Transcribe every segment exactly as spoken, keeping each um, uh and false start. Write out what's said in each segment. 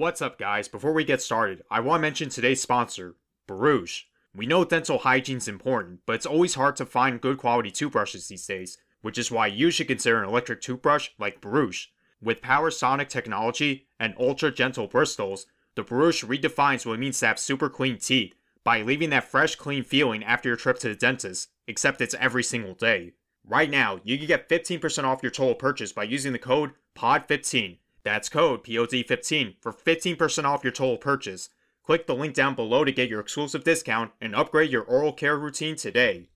What's up, guys? Before we get started, I want to mention today's sponsor, Boroush. We know dental hygiene's important, but it's always hard to find good quality toothbrushes these days, which is why you should consider an electric toothbrush like Boroush. With PowerSonic technology and ultra-gentle bristles, the Boroush redefines what it means to have super clean teeth by leaving that fresh, clean feeling after your trip to the dentist, except it's every single day. Right now, you can get fifteen percent off your total purchase by using the code P O D fifteen. That's code P O D fifteen for fifteen percent off your total purchase. Click the link down below to get your exclusive discount and upgrade your oral care routine today.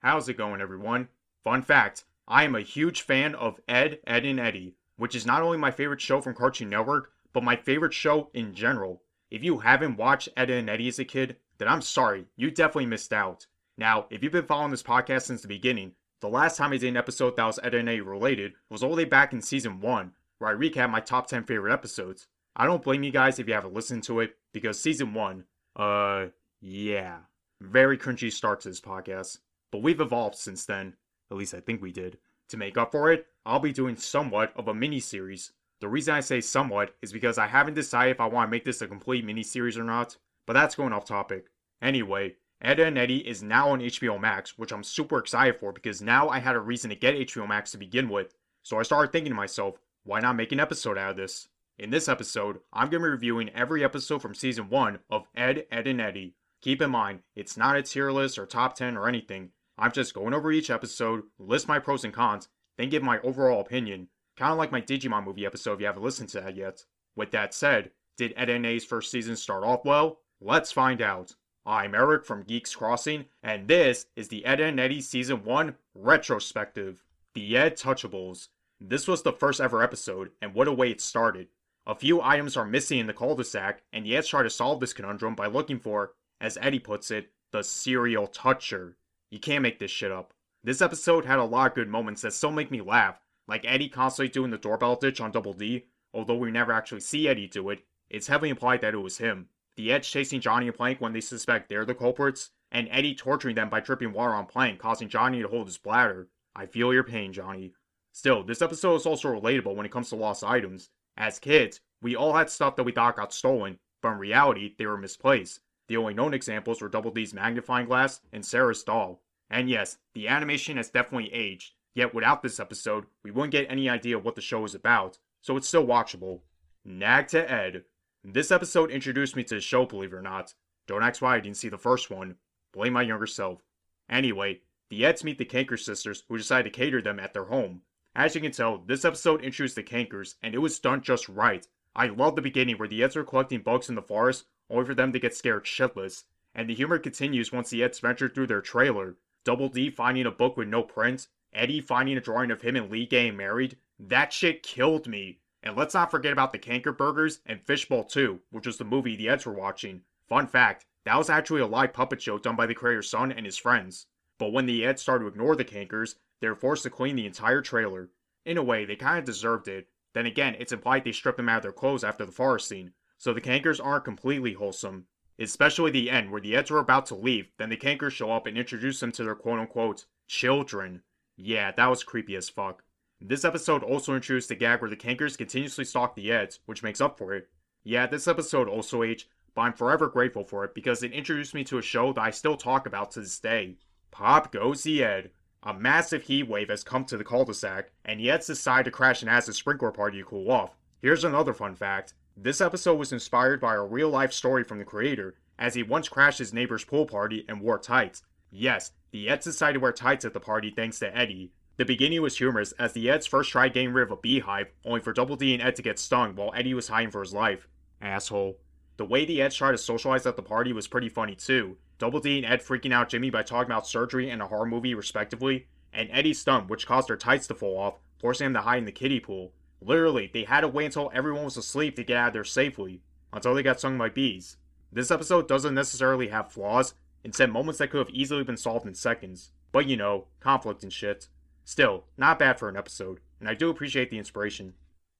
How's it going, everyone? Fun fact, I am a huge fan of Ed, Edd n Eddy, which is not only my favorite show from Cartoon Network, but my favorite show in general. If you haven't watched Edd n Eddy as a kid, then I'm sorry, you definitely missed out. Now, if you've been following this podcast since the beginning, the last time I did an episode that was Edd n Eddy related was all the way back in Season one, where I recapped my top ten favorite episodes. I don't blame you guys if you haven't listened to it, because Season one, uh, yeah. Very cringy start to this podcast. But we've evolved since then, at least I think we did. To make up for it, I'll be doing somewhat of a mini-series. The reason I say somewhat is because I haven't decided if I want to make this a complete mini-series or not, but that's going off topic. Anyway, Edd n Eddy is now on H B O Max, which I'm super excited for because now I had a reason to get H B O Max to begin with, so I started thinking to myself, why not make an episode out of this? In this episode, I'm going to be reviewing every episode from Season one of Ed, Edd n Eddy. Keep in mind, it's not a tier list or top ten or anything. I'm just going over each episode, list my pros and cons, then give my overall opinion. Kind of like my Digimon movie episode if you haven't listened to that yet. With that said, did Edd n Eddy's first season start off well? Let's find out. I'm Eric from Geeks Crossing, and this is the Edd n Eddy Season one Retrospective. The Ed Touchables. This was the first ever episode, and what a way it started. A few items are missing in the cul-de-sac, and the Eds try to solve this conundrum by looking for, as Eddie puts it, the serial toucher. You can't make this shit up. This episode had a lot of good moments that still make me laugh, like Eddie constantly doing the doorbell ditch on Double D, although we never actually see Eddie do it, it's heavily implied that it was him. The Eds chasing Johnny and Plank when they suspect they're the culprits, and Eddie torturing them by dripping water on Plank, causing Johnny to hold his bladder. I feel your pain, Johnny. Still, this episode is also relatable when it comes to lost items. As kids, we all had stuff that we thought got stolen, but in reality, they were misplaced. The only known examples were Double D's magnifying glass and Sarah's doll. And yes, the animation has definitely aged, yet without this episode, we wouldn't get any idea of what the show is about, so it's still watchable. Nag to Ed. This episode introduced me to the show, believe it or not. Don't ask why I didn't see the first one. Blame my younger self. Anyway, the Eds meet the Kanker sisters, who decide to cater them at their home. As you can tell, this episode introduced the Kankers, and it was done just right. I love the beginning where the Eds are collecting bugs in the forest, only for them to get scared shitless, and the humor continues once the Eds venture through their trailer. Double D finding a book with no print, Eddie finding a drawing of him and Lee getting married. That shit killed me. And let's not forget about the Kanker Burgers and Fishball two, which was the movie the Eds were watching. Fun fact, that was actually a live puppet show done by the creator's son and his friends. But when the Eds started to ignore the Kankers, they were forced to clean the entire trailer. In a way, they kinda deserved it. Then again, it's implied they stripped them out of their clothes after the forest scene, so the Kankers aren't completely wholesome. Especially the end where the Eds are about to leave, then the Kankers show up and introduce them to their quote-unquote children. Yeah, that was creepy as fuck. This episode also introduced the gag where the Kankers continuously stalk the Eds, which makes up for it. Yeah, this episode also aged, but I'm forever grateful for it because it introduced me to a show that I still talk about to this day. Pop goes the Ed. A massive heat wave has come to the cul-de-sac, and the Eds decide to crash an acid sprinkler party to cool off. Here's another fun fact. This episode was inspired by a real-life story from the creator, as he once crashed his neighbor's pool party and wore tights. Yes, the Eds decided to wear tights at the party thanks to Eddie. The beginning was humorous, as the Eds first tried getting rid of a beehive, only for Double D and Ed to get stung while Eddie was hiding for his life. Asshole. The way the Eds tried to socialize at the party was pretty funny too. Double D and Ed freaking out Jimmy by talking about surgery and a horror movie respectively, and Eddie's stunned, which caused their tights to fall off, forcing him to hide in the kiddie pool. Literally, they had to wait until everyone was asleep to get out of there safely, until they got stung by bees. This episode doesn't necessarily have flaws, instead moments that could have easily been solved in seconds. But you know, conflict and shit. Still, not bad for an episode, and I do appreciate the inspiration.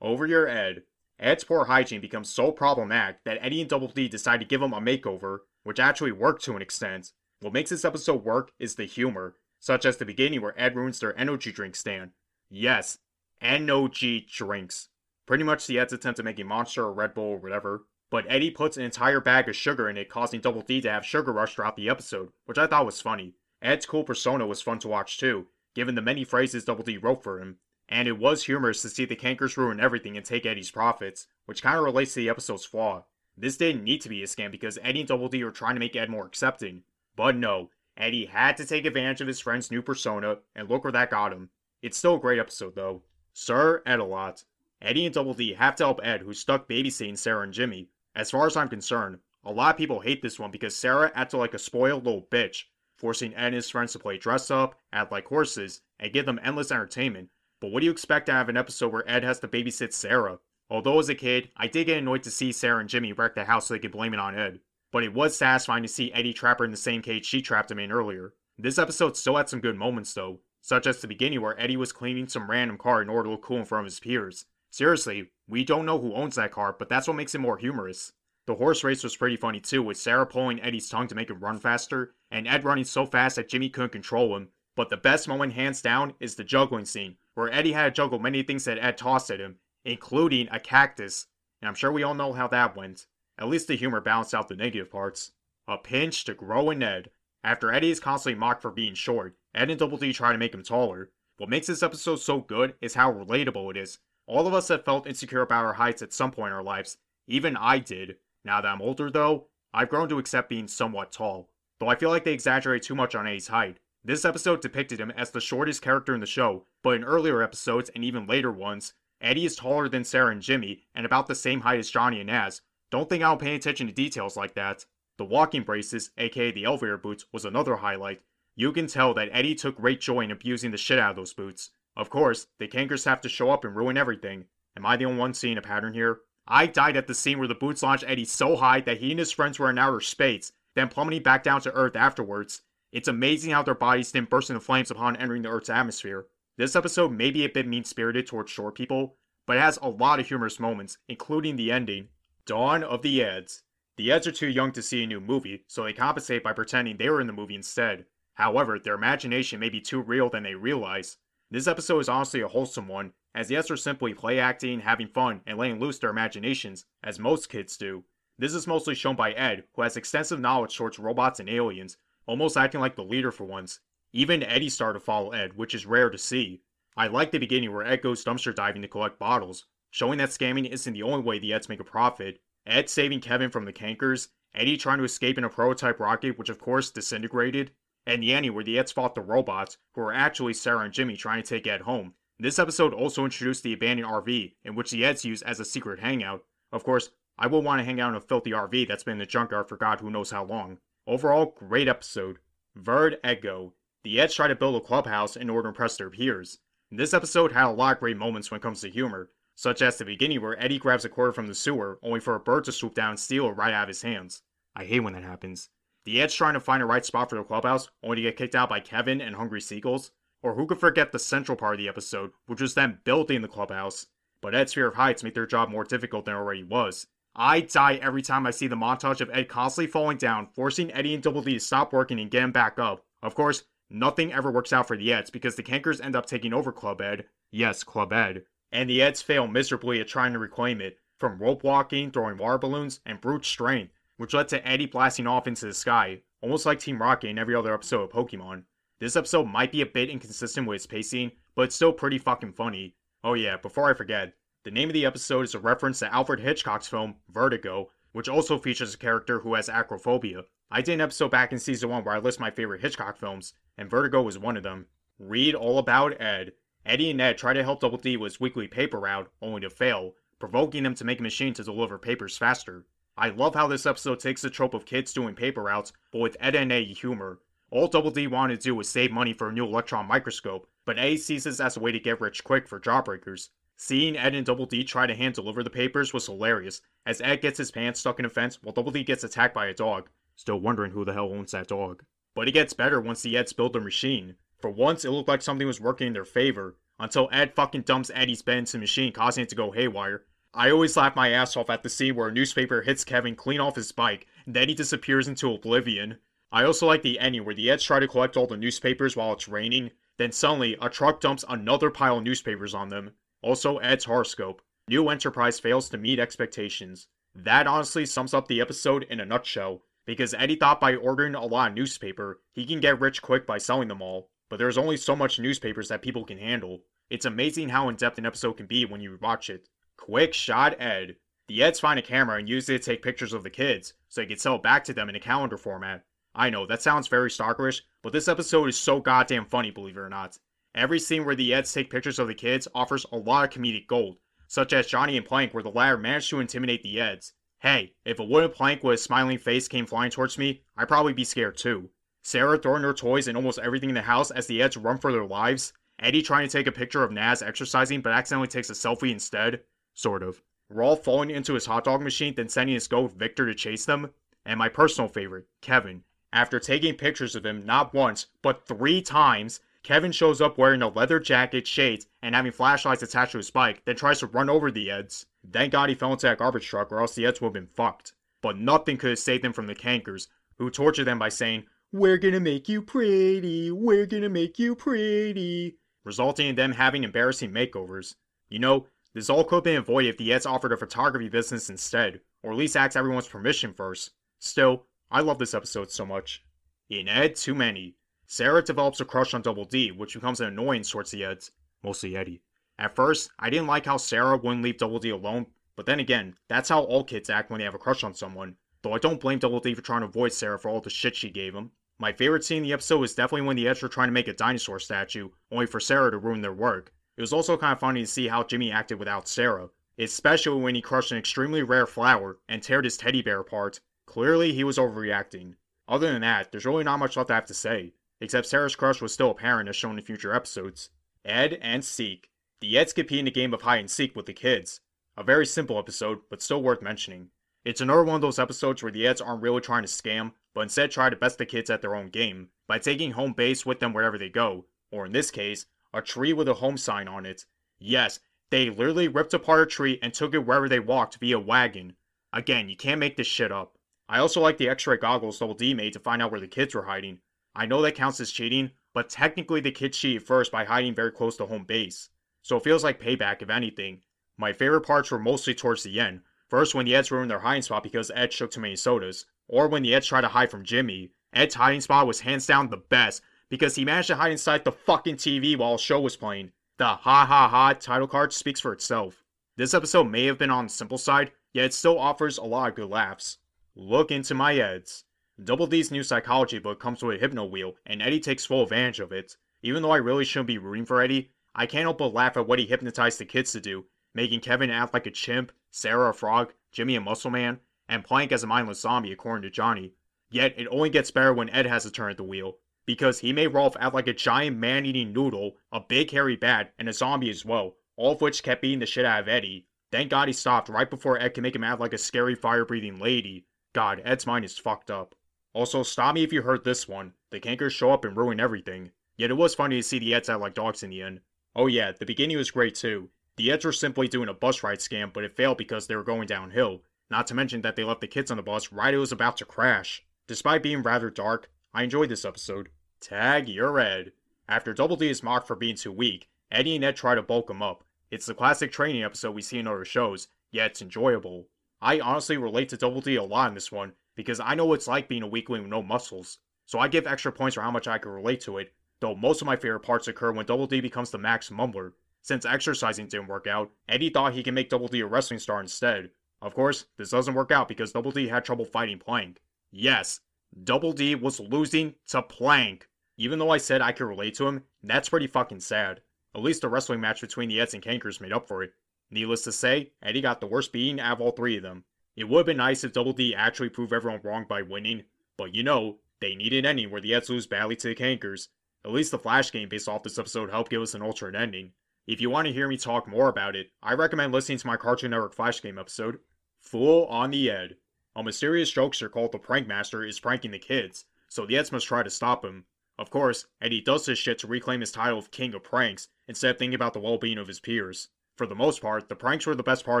Over your Ed. Ed's poor hygiene becomes so problematic that Eddie and Double D decide to give him a makeover, which actually worked to an extent. What makes this episode work is the humor, such as the beginning where Ed ruins their N O G drink stand. Yes, N O G drinks. Pretty much the Ed's attempt at making Monster or Red Bull or whatever, but Eddie puts an entire bag of sugar in it, causing Double D to have sugar rush throughout the episode, which I thought was funny. Ed's cool persona was fun to watch too, given the many phrases Double D wrote for him, and it was humorous to see the Kankers ruin everything and take Eddie's profits, which kinda relates to the episode's flaw. This didn't need to be a scam because Eddie and Double D were trying to make Ed more accepting. But no, Eddie had to take advantage of his friend's new persona, and look where that got him. It's still a great episode though. Sir Ed-a-Lot. Eddie and Double D have to help Ed, who's stuck babysitting Sarah and Jimmy. As far as I'm concerned, a lot of people hate this one because Sarah acted like a spoiled little bitch, forcing Ed and his friends to play dress up, act like horses, and give them endless entertainment. But what do you expect out of an episode where Ed has to babysit Sarah? Although as a kid, I did get annoyed to see Sarah and Jimmy wreck the house so they could blame it on Ed. But it was satisfying to see Eddie trap her in the same cage she trapped him in earlier. This episode still had some good moments though, such as the beginning where Eddie was cleaning some random car in order to look cool in front of his peers. Seriously, we don't know who owns that car, but that's what makes it more humorous. The horse race was pretty funny too, with Sarah pulling Eddie's tongue to make him run faster, and Ed running so fast that Jimmy couldn't control him. But the best moment hands down is the juggling scene, where Eddie had to juggle many things that Ed tossed at him, including a cactus, and I'm sure we all know how that went. At least the humor balanced out the negative parts. A pinch to grow in Ed. After Eddie is constantly mocked for being short, Ed and Double D try to make him taller. What makes this episode so good is how relatable it is. All of us have felt insecure about our heights at some point in our lives. Even I did. Now that I'm older though, I've grown to accept being somewhat tall, though I feel like they exaggerate too much on Eddie's height. This episode depicted him as the shortest character in the show, but in earlier episodes and even later ones, Eddie is taller than Sarah and Jimmy, and about the same height as Johnny and Az. Don't think I don't pay attention to details like that. The walking braces, aka the elevator boots, was another highlight. You can tell that Eddie took great joy in abusing the shit out of those boots. Of course, the Kankers have to show up and ruin everything. Am I the only one seeing a pattern here? I died at the scene where the boots launched Eddie so high that he and his friends were in outer space, then plummeting back down to Earth afterwards. It's amazing how their bodies didn't burst into flames upon entering the Earth's atmosphere. This episode may be a bit mean-spirited towards short people, but it has a lot of humorous moments, including the ending. Dawn of the Eds. The Eds are too young to see a new movie, so they compensate by pretending they were in the movie instead. However, their imagination may be too real than they realize. This episode is honestly a wholesome one, as the Eds are simply play acting, having fun, and letting loose their imaginations, as most kids do. This is mostly shown by Ed, who has extensive knowledge towards robots and aliens, almost acting like the leader for once. Even Eddie started to follow Ed, which is rare to see. I like the beginning where Ed goes dumpster diving to collect bottles, showing that scamming isn't the only way the Eds make a profit. Ed saving Kevin from the Kankers, Eddie trying to escape in a prototype rocket which of course disintegrated, and the ending where the Eds fought the robots, who were actually Sarah and Jimmy trying to take Ed home. This episode also introduced the abandoned R V, in which the Eds use as a secret hangout. Of course, I would want to hang out in a filthy R V that's been in the junkyard for God who knows how long. Overall, great episode. Vertigo. The Eds try to build a clubhouse in order to impress their peers. This episode had a lot of great moments when it comes to humor, such as the beginning where Eddie grabs a quarter from the sewer, only for a bird to swoop down and steal it right out of his hands. I hate when that happens. The Eds trying to find the right spot for their clubhouse, only to get kicked out by Kevin and Hungry Seagulls. Or who could forget the central part of the episode, which was them building the clubhouse. But Ed's fear of heights made their job more difficult than it already was. I die every time I see the montage of Ed constantly falling down, forcing Eddie and Double D to stop working and get him back up. Of course, nothing ever works out for the Eds because the Kankers end up taking over Club Ed. Yes, Club Ed. And the Eds fail miserably at trying to reclaim it, from rope walking, throwing water balloons, and brute strength, which led to Eddie blasting off into the sky, almost like Team Rocket in every other episode of Pokemon. This episode might be a bit inconsistent with its pacing, but it's still pretty fucking funny. Oh yeah, before I forget, the name of the episode is a reference to Alfred Hitchcock's film, Vertigo, which also features a character who has acrophobia. I did an episode back in season one where I list my favorite Hitchcock films, and Vertigo was one of them. Read all about Ed. Eddie and Ed try to help Double D with his weekly paper route, only to fail, provoking them to make a machine to deliver papers faster. I love how this episode takes the trope of kids doing paper routes, but with Ed and Eddy humor. All Double D wanted to do was save money for a new electron microscope, but Eddie sees this as a way to get rich quick for jawbreakers. Seeing Ed and Double D try to hand deliver the papers was hilarious, as Ed gets his pants stuck in a fence while Double D gets attacked by a dog. Still wondering who the hell owns that dog. But it gets better once the Eds build their machine. For once, it looked like something was working in their favor, until Ed fucking dumps Eddie's bed into the machine, causing it to go haywire. I always laugh my ass off at the scene where a newspaper hits Kevin clean off his bike, and then he disappears into oblivion. I also like the ending where the Eds try to collect all the newspapers while it's raining, then suddenly a truck dumps another pile of newspapers on them. Also Ed's horoscope. New Enterprise fails to meet expectations. That honestly sums up the episode in a nutshell, because Eddy thought by ordering a lot of newspaper, he can get rich quick by selling them all, but there's only so much newspapers that people can handle. It's amazing how in-depth an episode can be when you watch it. Quick shot Ed. The Eds find a camera and use it to take pictures of the kids, so they can sell it back to them in a calendar format. I know, that sounds very stalkerish, but this episode is so goddamn funny, believe it or not. Every scene where the Eds take pictures of the kids offers a lot of comedic gold, such as Johnny and Plank where the latter managed to intimidate the Eds. Hey, if a wooden plank with a smiling face came flying towards me, I'd probably be scared too. Sarah throwing her toys and almost everything in the house as the Eds run for their lives. Eddy trying to take a picture of Naz exercising but accidentally takes a selfie instead. Sort of. Rolf falling into his hot dog machine then sending his goat Victor to chase them. And my personal favorite, Kevin. After taking pictures of him not once, but three times, Kevin shows up wearing a leather jacket, shades, and having flashlights attached to his bike, then tries to run over the Eds. Thank God he fell into that garbage truck or else the Eds would have been fucked. But nothing could have saved them from the Kankers, who tortured them by saying, "We're gonna make you pretty, we're gonna make you pretty," resulting in them having embarrassing makeovers. You know, this all could have been avoided if the Eds offered a photography business instead, or at least asked everyone's permission first. Still, I love this episode so much. In Ed Too Many, Sarah develops a crush on Double D, which becomes an annoyance towards the Eds, mostly Eddy. At first, I didn't like how Sarah wouldn't leave Double D alone, but then again, that's how all kids act when they have a crush on someone, though I don't blame Double D for trying to avoid Sarah for all the shit she gave him. My favorite scene in the episode was definitely when the Eds were trying to make a dinosaur statue, only for Sarah to ruin their work. It was also kind of funny to see how Jimmy acted without Sarah, especially when he crushed an extremely rare flower and teared his teddy bear apart. Clearly, he was overreacting. Other than that, there's really not much left I have to say, except Sarah's crush was still apparent as shown in future episodes. Ed and Seek. The Eds compete in a game of hide and seek with the kids. A very simple episode, but still worth mentioning. It's another one of those episodes where the Eds aren't really trying to scam, but instead try to best the kids at their own game, by taking home base with them wherever they go, or in this case, a tree with a home sign on it. Yes, they literally ripped apart a tree and took it wherever they walked via wagon. Again, you can't make this shit up. I also like the x-ray goggles Double D made to find out where the kids were hiding. I know that counts as cheating, but technically the kids cheated first by hiding very close to home base, so it feels like payback if anything. My favorite parts were mostly towards the end. First, when the Eds ruined their hiding spot because Ed shook too many sodas, or when the Eds tried to hide from Jimmy. Ed's hiding spot was hands down the best, because he managed to hide inside the fucking T V while a show was playing. The ha ha ha title card speaks for itself. This episode may have been on the simple side, yet it still offers a lot of good laughs. Look into my Eds. Double D's new psychology book comes with a hypno wheel, and Eddy takes full advantage of it. Even though I really shouldn't be rooting for Eddy, I can't help but laugh at what he hypnotized the kids to do, making Kevin act like a chimp, Sarah a frog, Jimmy a muscle man, and Plank as a mindless zombie according to Johnny. Yet it only gets better when Ed has a turn at the wheel, because he made Rolf act like a giant man-eating noodle, a big hairy bat, and a zombie as well, all of which kept beating the shit out of Eddy. Thank God he stopped right before Ed could make him act like a scary fire-breathing lady. God, Ed's mind is fucked up. Also, stop me if you heard this one, the Kankers show up and ruin everything. Yet it was funny to see the Eds act like dogs in the end. Oh yeah, the beginning was great too. The Eds were simply doing a bus ride scam, but it failed because they were going downhill, not to mention that they left the kids on the bus right as it was about to crash. Despite being rather dark, I enjoyed this episode. Tag your Ed. After Double D is mocked for being too weak, Eddy and Ed try to bulk him up. It's the classic training episode we see in other shows, yet it's enjoyable. I honestly relate to Double D a lot in this one, because I know what it's like being a weakling with no muscles, so I give extra points for how much I can relate to it, though most of my favorite parts occur when Double D becomes the max mumbler. Since exercising didn't work out, Eddy thought he could make Double D a wrestling star instead. Of course, this doesn't work out because Double D had trouble fighting Plank. Yes, Double D was losing to Plank. Even though I said I could relate to him, that's pretty fucking sad. At least the wrestling match between the Eds and Kankers made up for it. Needless to say, Eddy got the worst beating out of all three of them. It would have been nice if Double D actually proved everyone wrong by winning, but you know, they need an ending where the Eds lose badly to the Kankers. At least the Flash game based off this episode helped give us an alternate ending. If you want to hear me talk more about it, I recommend listening to my Cartoon Network Flash game episode, Fool on the Ed. A mysterious jokester called the Prank Master is pranking the kids, so the Eds must try to stop him. Of course, Eddy does this shit to reclaim his title of King of Pranks, instead of thinking about the well-being of his peers. For the most part, the pranks were the best part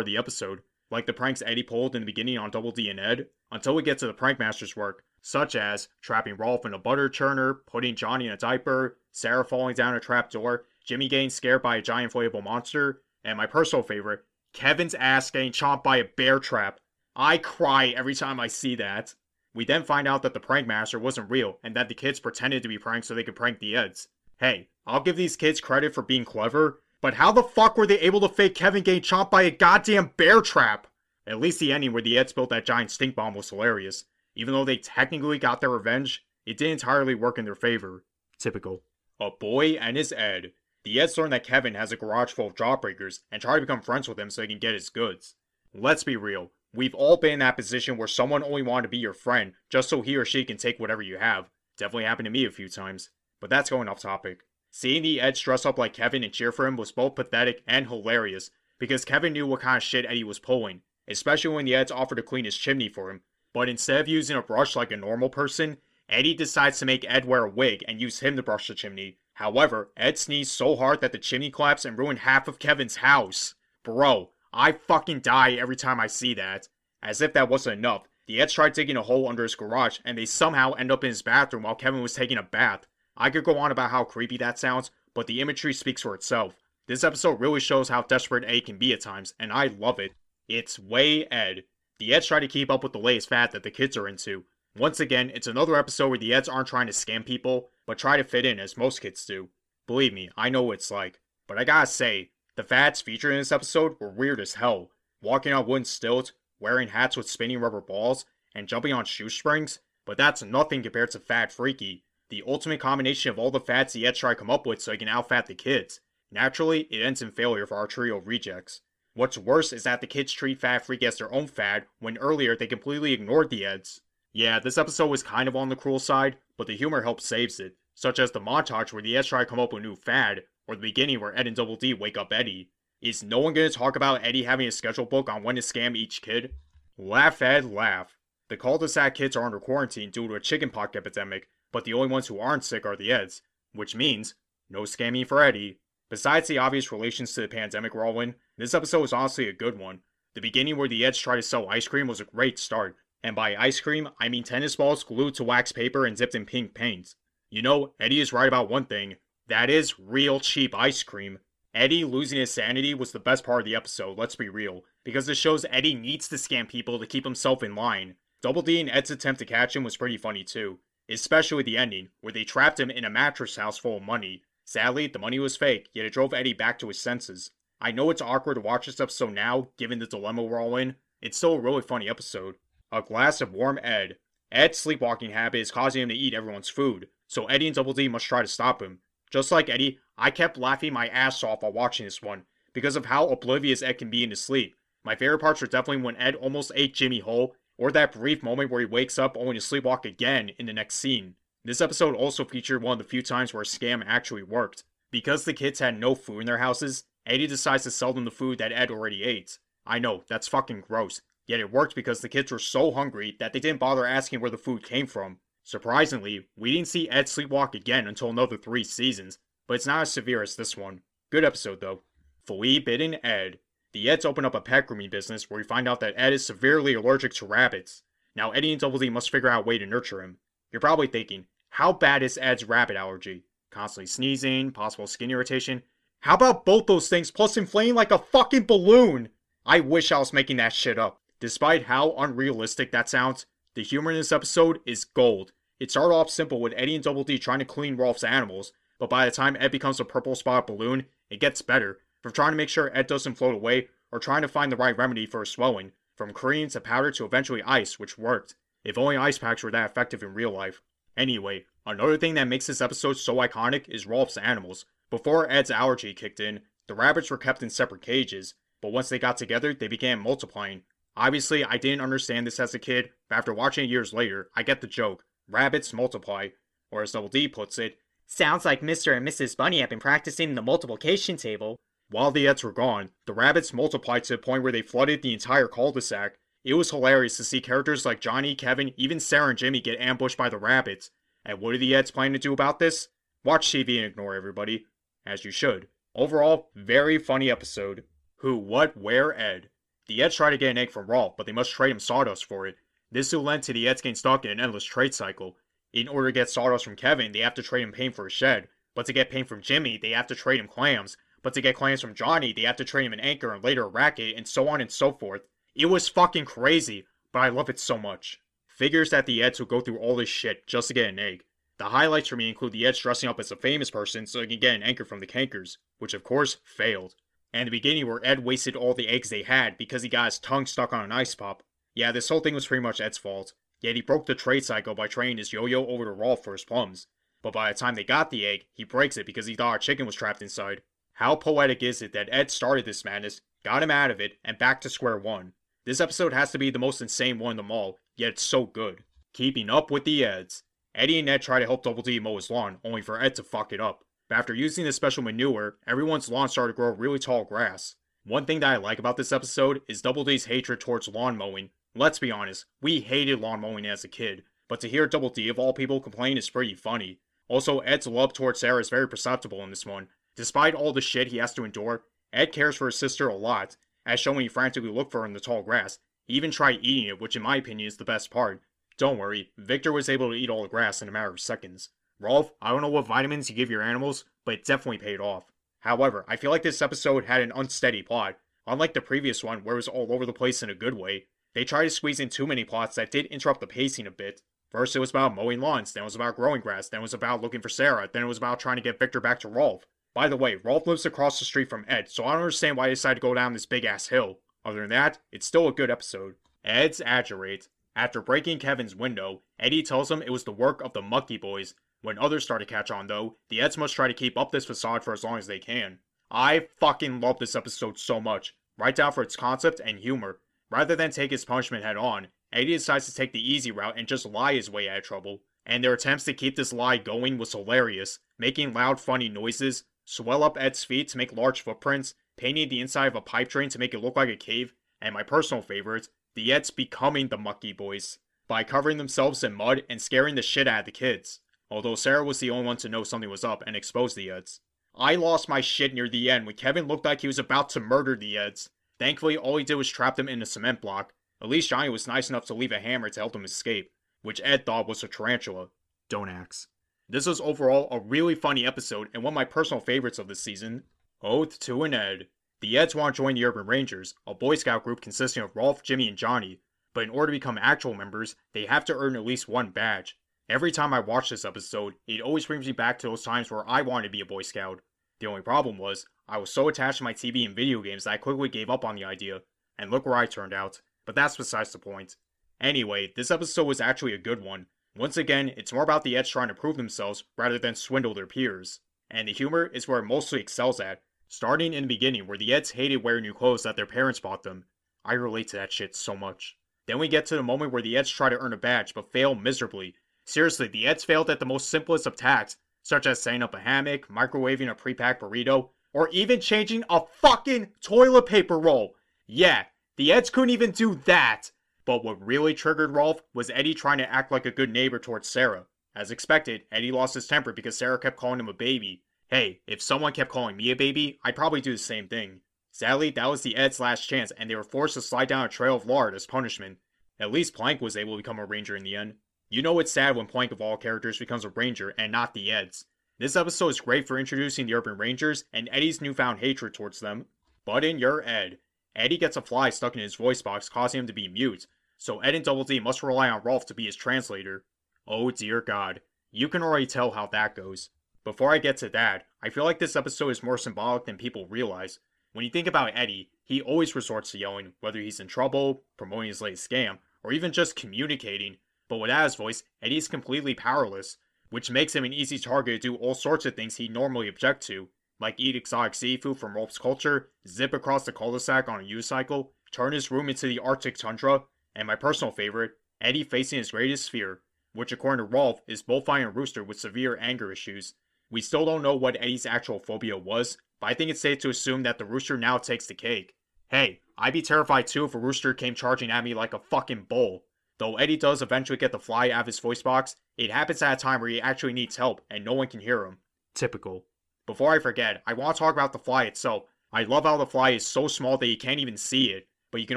of the episode, like the pranks Eddie pulled in the beginning on Double D and Ed, until we get to the prank master's work, such as trapping Rolf in a butter churner, putting Johnny in a diaper, Sarah falling down a trapdoor, Jimmy getting scared by a giant inflatable monster, and my personal favorite, Kevin's ass getting chomped by a bear trap. I cry every time I see that. We then find out that the prank master wasn't real and that the kids pretended to be pranked so they could prank the Eds. Hey, I'll give these kids credit for being clever, but how the fuck were they able to fake Kevin getting chomped by a goddamn bear trap? At least the ending where the Eds built that giant stink bomb was hilarious. Even though they technically got their revenge, it didn't entirely work in their favor. Typical. A boy and his Ed. The Eds learn that Kevin has a garage full of jawbreakers and try to become friends with him so they can get his goods. Let's be real, we've all been in that position where someone only wanted to be your friend just so he or she can take whatever you have. Definitely happened to me a few times, but that's going off topic. Seeing the Eds dress up like Kevin and cheer for him was both pathetic and hilarious, because Kevin knew what kind of shit Eddie was pulling, especially when the Eds offered to clean his chimney for him. But instead of using a brush like a normal person, Eddie decides to make Ed wear a wig and use him to brush the chimney. However, Ed sneezed so hard that the chimney collapsed and ruined half of Kevin's house. Bro, I fucking die every time I see that. As if that wasn't enough, the Eds tried digging a hole under his garage and they somehow end up in his bathroom while Kevin was taking a bath. I could go on about how creepy that sounds, but the imagery speaks for itself. This episode really shows how desperate Ed can be at times, and I love it. It's way Ed. The Eds try to keep up with the latest fad that the kids are into. Once again, it's another episode where the Eds aren't trying to scam people, but try to fit in as most kids do. Believe me, I know what it's like. But I gotta say, the fads featured in this episode were weird as hell. Walking on wooden stilts, wearing hats with spinning rubber balls, and jumping on shoestrings, but that's nothing compared to Fat Freaky, the ultimate combination of all the fads the Eds try to come up with so they can outfat the kids. Naturally, it ends in failure for our trio of rejects. What's worse is that the kids treat Fat Freaky as their own fad, when earlier they completely ignored the Eds. Yeah, this episode was kind of on the cruel side, but the humor helps saves it, such as the montage where the Eds try to come up with a new fad, or the beginning where Ed and Double D wake up Eddie. Is no one gonna talk about Eddie having a schedule book on when to scam each kid? Laugh, Ed, laugh. The cul-de-sac kids are under quarantine due to a chickenpox epidemic, but the only ones who aren't sick are the Eds, which means no scamming for Eddie. Besides the obvious relations to the pandemic we're all in, this episode was honestly a good one. The beginning where the Eds try to sell ice cream was a great start. And by ice cream, I mean tennis balls glued to wax paper and dipped in pink paint. You know, Eddie is right about one thing. That is real cheap ice cream. Eddie losing his sanity was the best part of the episode, let's be real. Because it shows Eddie needs to scam people to keep himself in line. Double D and Ed's attempt to catch him was pretty funny too. Especially the ending, where they trapped him in a mattress house full of money. Sadly, the money was fake, yet it drove Eddie back to his senses. I know it's awkward to watch this episode now, given the dilemma we're all in. It's still a really funny episode. A glass of warm Ed. Ed's sleepwalking habit is causing him to eat everyone's food, so Eddie and Double D must try to stop him. Just like Eddie, I kept laughing my ass off while watching this one, because of how oblivious Ed can be in his sleep. My favorite parts were definitely when Ed almost ate Jimmy whole, or that brief moment where he wakes up only to sleepwalk again in the next scene. This episode also featured one of the few times where a scam actually worked. Because the kids had no food in their houses, Eddie decides to sell them the food that Ed already ate. I know, that's fucking gross. Yet it worked because the kids were so hungry that they didn't bother asking where the food came from. Surprisingly, we didn't see Ed sleepwalk again until another three seasons, but it's not as severe as this one. Good episode though. Flea Bitten Ed. The Eds open up a pet grooming business where we find out that Ed is severely allergic to rabbits. Now Eddie and Double D must figure out a way to nurture him. You're probably thinking, how bad is Ed's rabbit allergy? Constantly sneezing, possible skin irritation. How about both those things plus inflating like a fucking balloon? I wish I was making that shit up. Despite how unrealistic that sounds, the humor in this episode is gold. It started off simple with Eddie and Double D trying to clean Rolf's animals, but by the time Ed becomes a purple spot balloon, it gets better, from trying to make sure Ed doesn't float away, or trying to find the right remedy for his swelling, from cream to powder to eventually ice, which worked. If only ice packs were that effective in real life. Anyway, another thing that makes this episode so iconic is Rolf's animals. Before Ed's allergy kicked in, the rabbits were kept in separate cages, but once they got together, they began multiplying. Obviously, I didn't understand this as a kid, but after watching it years later, I get the joke. Rabbits multiply. Or as Double D puts it, sounds like Mister and Missus Bunny have been practicing the multiplication table. While the Eds were gone, the rabbits multiplied to the point where they flooded the entire cul-de-sac. It was hilarious to see characters like Johnny, Kevin, even Sarah and Jimmy get ambushed by the rabbits. And what do the Eds plan to do about this? Watch T V and ignore everybody. As you should. Overall, very funny episode. Who, what, where, Ed. The Eds try to get an egg from Rolf, but they must trade him sawdust for it. This will lend to the Eds getting stuck in an endless trade cycle. In order to get sawdust from Kevin, they have to trade him paint for a shed. But to get paint from Jimmy, they have to trade him clams. But to get clams from Johnny, they have to trade him an anchor and later a racket, and so on and so forth. It was fucking crazy, but I love it so much. Figures that the Eds will go through all this shit just to get an egg. The highlights for me include the Eds dressing up as a famous person so they can get an anchor from the Kankers, which of course failed. And the beginning where Ed wasted all the eggs they had because he got his tongue stuck on an ice pop. Yeah, this whole thing was pretty much Ed's fault. Yet he broke the trade cycle by trading his yo-yo over to Rolf for his plums. But by the time they got the egg, he breaks it because he thought a chicken was trapped inside. How poetic is it that Ed started this madness, got him out of it, and back to square one. This episode has to be the most insane one of them all, yet it's so good. Keeping up with the Eds. Eddie and Ed try to help Double D mow his lawn, only for Ed to fuck it up. But after using the special manure, everyone's lawn started to grow really tall grass. One thing that I like about this episode is Double D's hatred towards lawn mowing. Let's be honest, we hated lawn mowing as a kid, but to hear Double D of all people complain is pretty funny. Also, Ed's love towards Sarah is very perceptible in this one. Despite all the shit he has to endure, Ed cares for his sister a lot, as shown when he frantically looked for her in the tall grass. He even tried eating it, which in my opinion is the best part. Don't worry, Victor was able to eat all the grass in a matter of seconds. Rolf, I don't know what vitamins you give your animals, but it definitely paid off. However, I feel like this episode had an unsteady plot, unlike the previous one where it was all over the place in a good way. They tried to squeeze in too many plots that did interrupt the pacing a bit. First it was about mowing lawns, then it was about growing grass, then it was about looking for Sarah, then it was about trying to get Victor back to Rolf. By the way, Rolf lives across the street from Ed, so I don't understand why he decided to go down this big ass hill. Other than that, it's still a good episode. Ed's adorate. After breaking Kevin's window, Eddie tells him it was the work of the Mucky Boys. When others start to catch on though, the Eds must try to keep up this facade for as long as they can. I fucking love this episode so much, right down for its concept and humor. Rather than take his punishment head on, Eddie decides to take the easy route and just lie his way out of trouble. And their attempts to keep this lie going was hilarious, making loud funny noises, swell up Ed's feet to make large footprints, painting the inside of a pipe drain to make it look like a cave, and my personal favorite, the Eds becoming the Mucky Boys, by covering themselves in mud and scaring the shit out of the kids. Although Sarah was the only one to know something was up and expose the Eds. I lost my shit near the end when Kevin looked like he was about to murder the Eds. Thankfully, all he did was trap them in a cement block. At least Johnny was nice enough to leave a hammer to help them escape, which Ed thought was a tarantula. Don't axe. This was overall a really funny episode and one of my personal favorites of this season. Oath to an Ed. The Eds want to join the Urban Rangers, a Boy Scout group consisting of Rolf, Jimmy, and Johnny, but in order to become actual members, they have to earn at least one badge. Every time I watch this episode, it always brings me back to those times where I wanted to be a Boy Scout. The only problem was, I was so attached to my T V and video games that I quickly gave up on the idea, and look where I turned out, but that's besides the point. Anyway, this episode was actually a good one. Once again, it's more about the Eds trying to prove themselves rather than swindle their peers. And the humor is where it mostly excels at, starting in the beginning where the Eds hated wearing new clothes that their parents bought them. I relate to that shit so much. Then we get to the moment where the Eds try to earn a badge but fail miserably. Seriously, the Eds failed at the most simplest of tasks, such as setting up a hammock, microwaving a pre-packed burrito, or even changing a fucking toilet paper roll. Yeah, the Eds couldn't even do that. But what really triggered Rolf was Eddie trying to act like a good neighbor towards Sarah. As expected, Eddie lost his temper because Sarah kept calling him a baby. Hey, if someone kept calling me a baby, I'd probably do the same thing. Sadly, that was the Eds' last chance and they were forced to slide down a trail of lard as punishment. At least Plank was able to become a ranger in the end. You know it's sad when Plank of all characters becomes a ranger and not the Eds. This episode is great for introducing the Urban Rangers and Eddie's newfound hatred towards them. But in your Ed, Eddie gets a fly stuck in his voice box causing him to be mute, so Ed and Double D must rely on Rolf to be his translator. Oh dear god, you can already tell how that goes. Before I get to that, I feel like this episode is more symbolic than people realize. When you think about Eddie, he always resorts to yelling, whether he's in trouble, promoting his latest scam, or even just communicating, but without his voice, Eddie's completely powerless, which makes him an easy target to do all sorts of things he'd normally object to. Like eat exotic seafood from Rolf's culture, zip across the cul-de-sac on a U-cycle, turn his room into the Arctic tundra, and my personal favorite, Eddie facing his greatest fear, which according to Rolf is bullfighting a rooster with severe anger issues. We still don't know what Eddie's actual phobia was, but I think it's safe to assume that the rooster now takes the cake. Hey, I'd be terrified too if a rooster came charging at me like a fucking bull. Though Eddie does eventually get the fly out of his voice box, it happens at a time where he actually needs help and no one can hear him. Typical. Before I forget, I want to talk about the fly itself. I love how the fly is so small that you can't even see it, but you can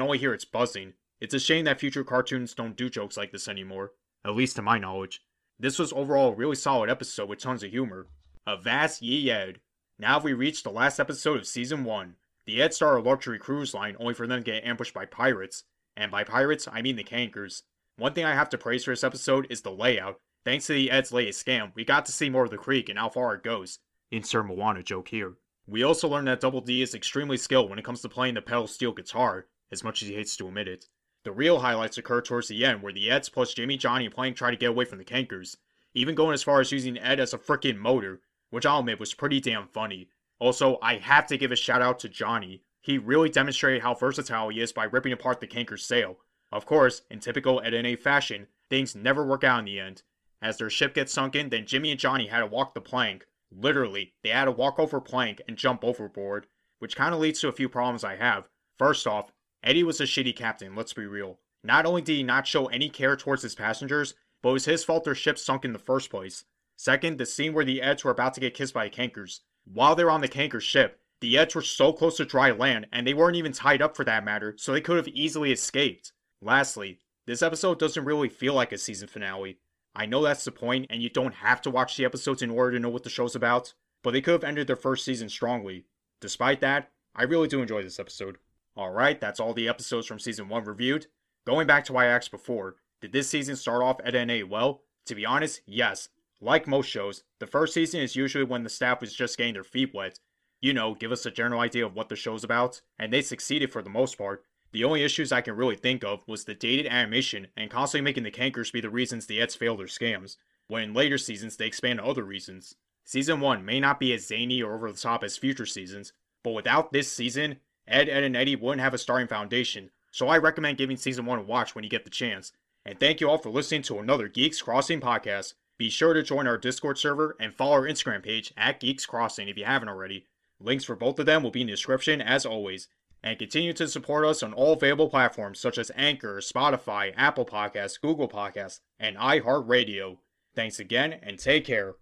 only hear its buzzing. It's a shame that future cartoons don't do jokes like this anymore, at least to my knowledge. This was overall a really solid episode with tons of humor. Avast ye Ed. Now have we reached the last episode of Season one. The Ed star a luxury cruise line only for them to get ambushed by pirates. And by pirates, I mean the Kankers. One thing I have to praise for this episode is the layout. Thanks to the Ed's latest scam, we got to see more of the creek and how far it goes. Insert Moana joke here. We also learned that Double D is extremely skilled when it comes to playing the pedal steel guitar, as much as he hates to admit it. The real highlights occur towards the end, where the Eds plus Jimmy, Johnny, and Plank try to get away from the Kankers, even going as far as using Ed as a frickin' motor, which I'll admit was pretty damn funny. Also, I have to give a shout out to Johnny. He really demonstrated how versatile he is by ripping apart the Kanker's sail. Of course, in typical Ed and Eddy fashion, things never work out in the end. As their ship gets sunken, then Jimmy and Johnny had to walk the plank. Literally, they had to walk over plank and jump overboard, which kinda leads to a few problems I have. First off, Eddy was a shitty captain, let's be real. Not only did he not show any care towards his passengers, but it was his fault their ship sunk in the first place. Second, the scene where the Eds were about to get kissed by the Kankers. While they were on the Kanker ship, the Eds were so close to dry land, and they weren't even tied up for that matter, so they could have easily escaped. Lastly, this episode doesn't really feel like a season finale. I know that's the point, and you don't have to watch the episodes in order to know what the show's about, but they could have ended their first season strongly. Despite that, I really do enjoy this episode. Alright, that's all the episodes from Season one reviewed. Going back to why I asked before, did this season start off Ed and Eddy well? To be honest, yes. Like most shows, the first season is usually when the staff was just getting their feet wet. You know, give us a general idea of what the show's about, and they succeeded for the most part. The only issues I can really think of was the dated animation and constantly making the Kankers be the reasons the Eds failed their scams, when in later seasons they expand to other reasons. Season one may not be as zany or over the top as future seasons, but without this season, Ed, Edd n Eddy wouldn't have a starting foundation, so I recommend giving Season one a watch when you get the chance. And thank you all for listening to another Geeks Crossing podcast. Be sure to join our Discord server and follow our Instagram page at Geeks Crossing if you haven't already. Links for both of them will be in the description as always. And continue to support us on all available platforms such as Anchor, Spotify, Apple Podcasts, Google Podcasts, and iHeartRadio. Thanks again, and take care.